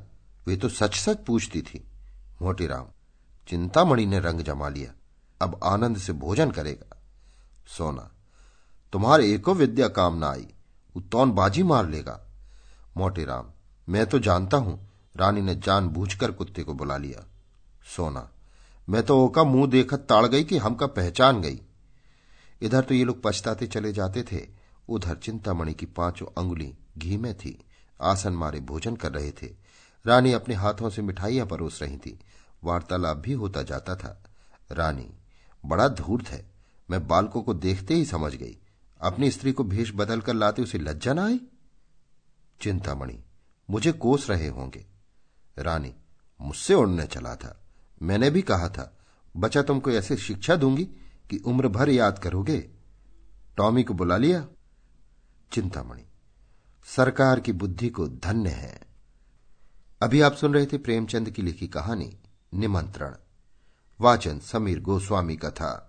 वे तो सच सच पूछती थी। मोटीराम, चिंतामणि ने रंग जमा लिया, अब आनंद से भोजन करेगा। सोना, तुम्हारे एको विद्या काम ना आई, उत्तौन बाजी मार लेगा। मोटीराम, मैं तो जानता हूं, रानी ने जानबूझकर कुत्ते को बुला लिया। सोना, मैं तो ओका मुंह देखत ताड़ गई कि हमका पहचान गई। इधर तो ये लोग पछताते चले जाते थे, उधर चिंतामणि की पांचों अंगुली घी में थी, आसन मारे भोजन कर रहे थे। रानी अपने हाथों से मिठाइयां परोस रही थी, वार्तालाप भी होता जाता था। रानी, बड़ा धूर्त है, मैं बालकों को देखते ही समझ गई, अपनी स्त्री को भेष बदल कर लाते उसे लज्जा ना आई। चिंतामणि, मुझे कोस रहे होंगे। रानी, मुझसे उड़ने चला था, मैंने भी कहा था, बच्चा तुमको ऐसे शिक्षा दूंगी कि उम्र भर याद करोगे। टॉमी को बुला लिया। चिंतामणि, सरकार की बुद्धि को धन्य है। अभी आप सुन रहे थे प्रेमचंद की लिखी कहानी निमंत्रण, वाचन समीर गोस्वामी का था।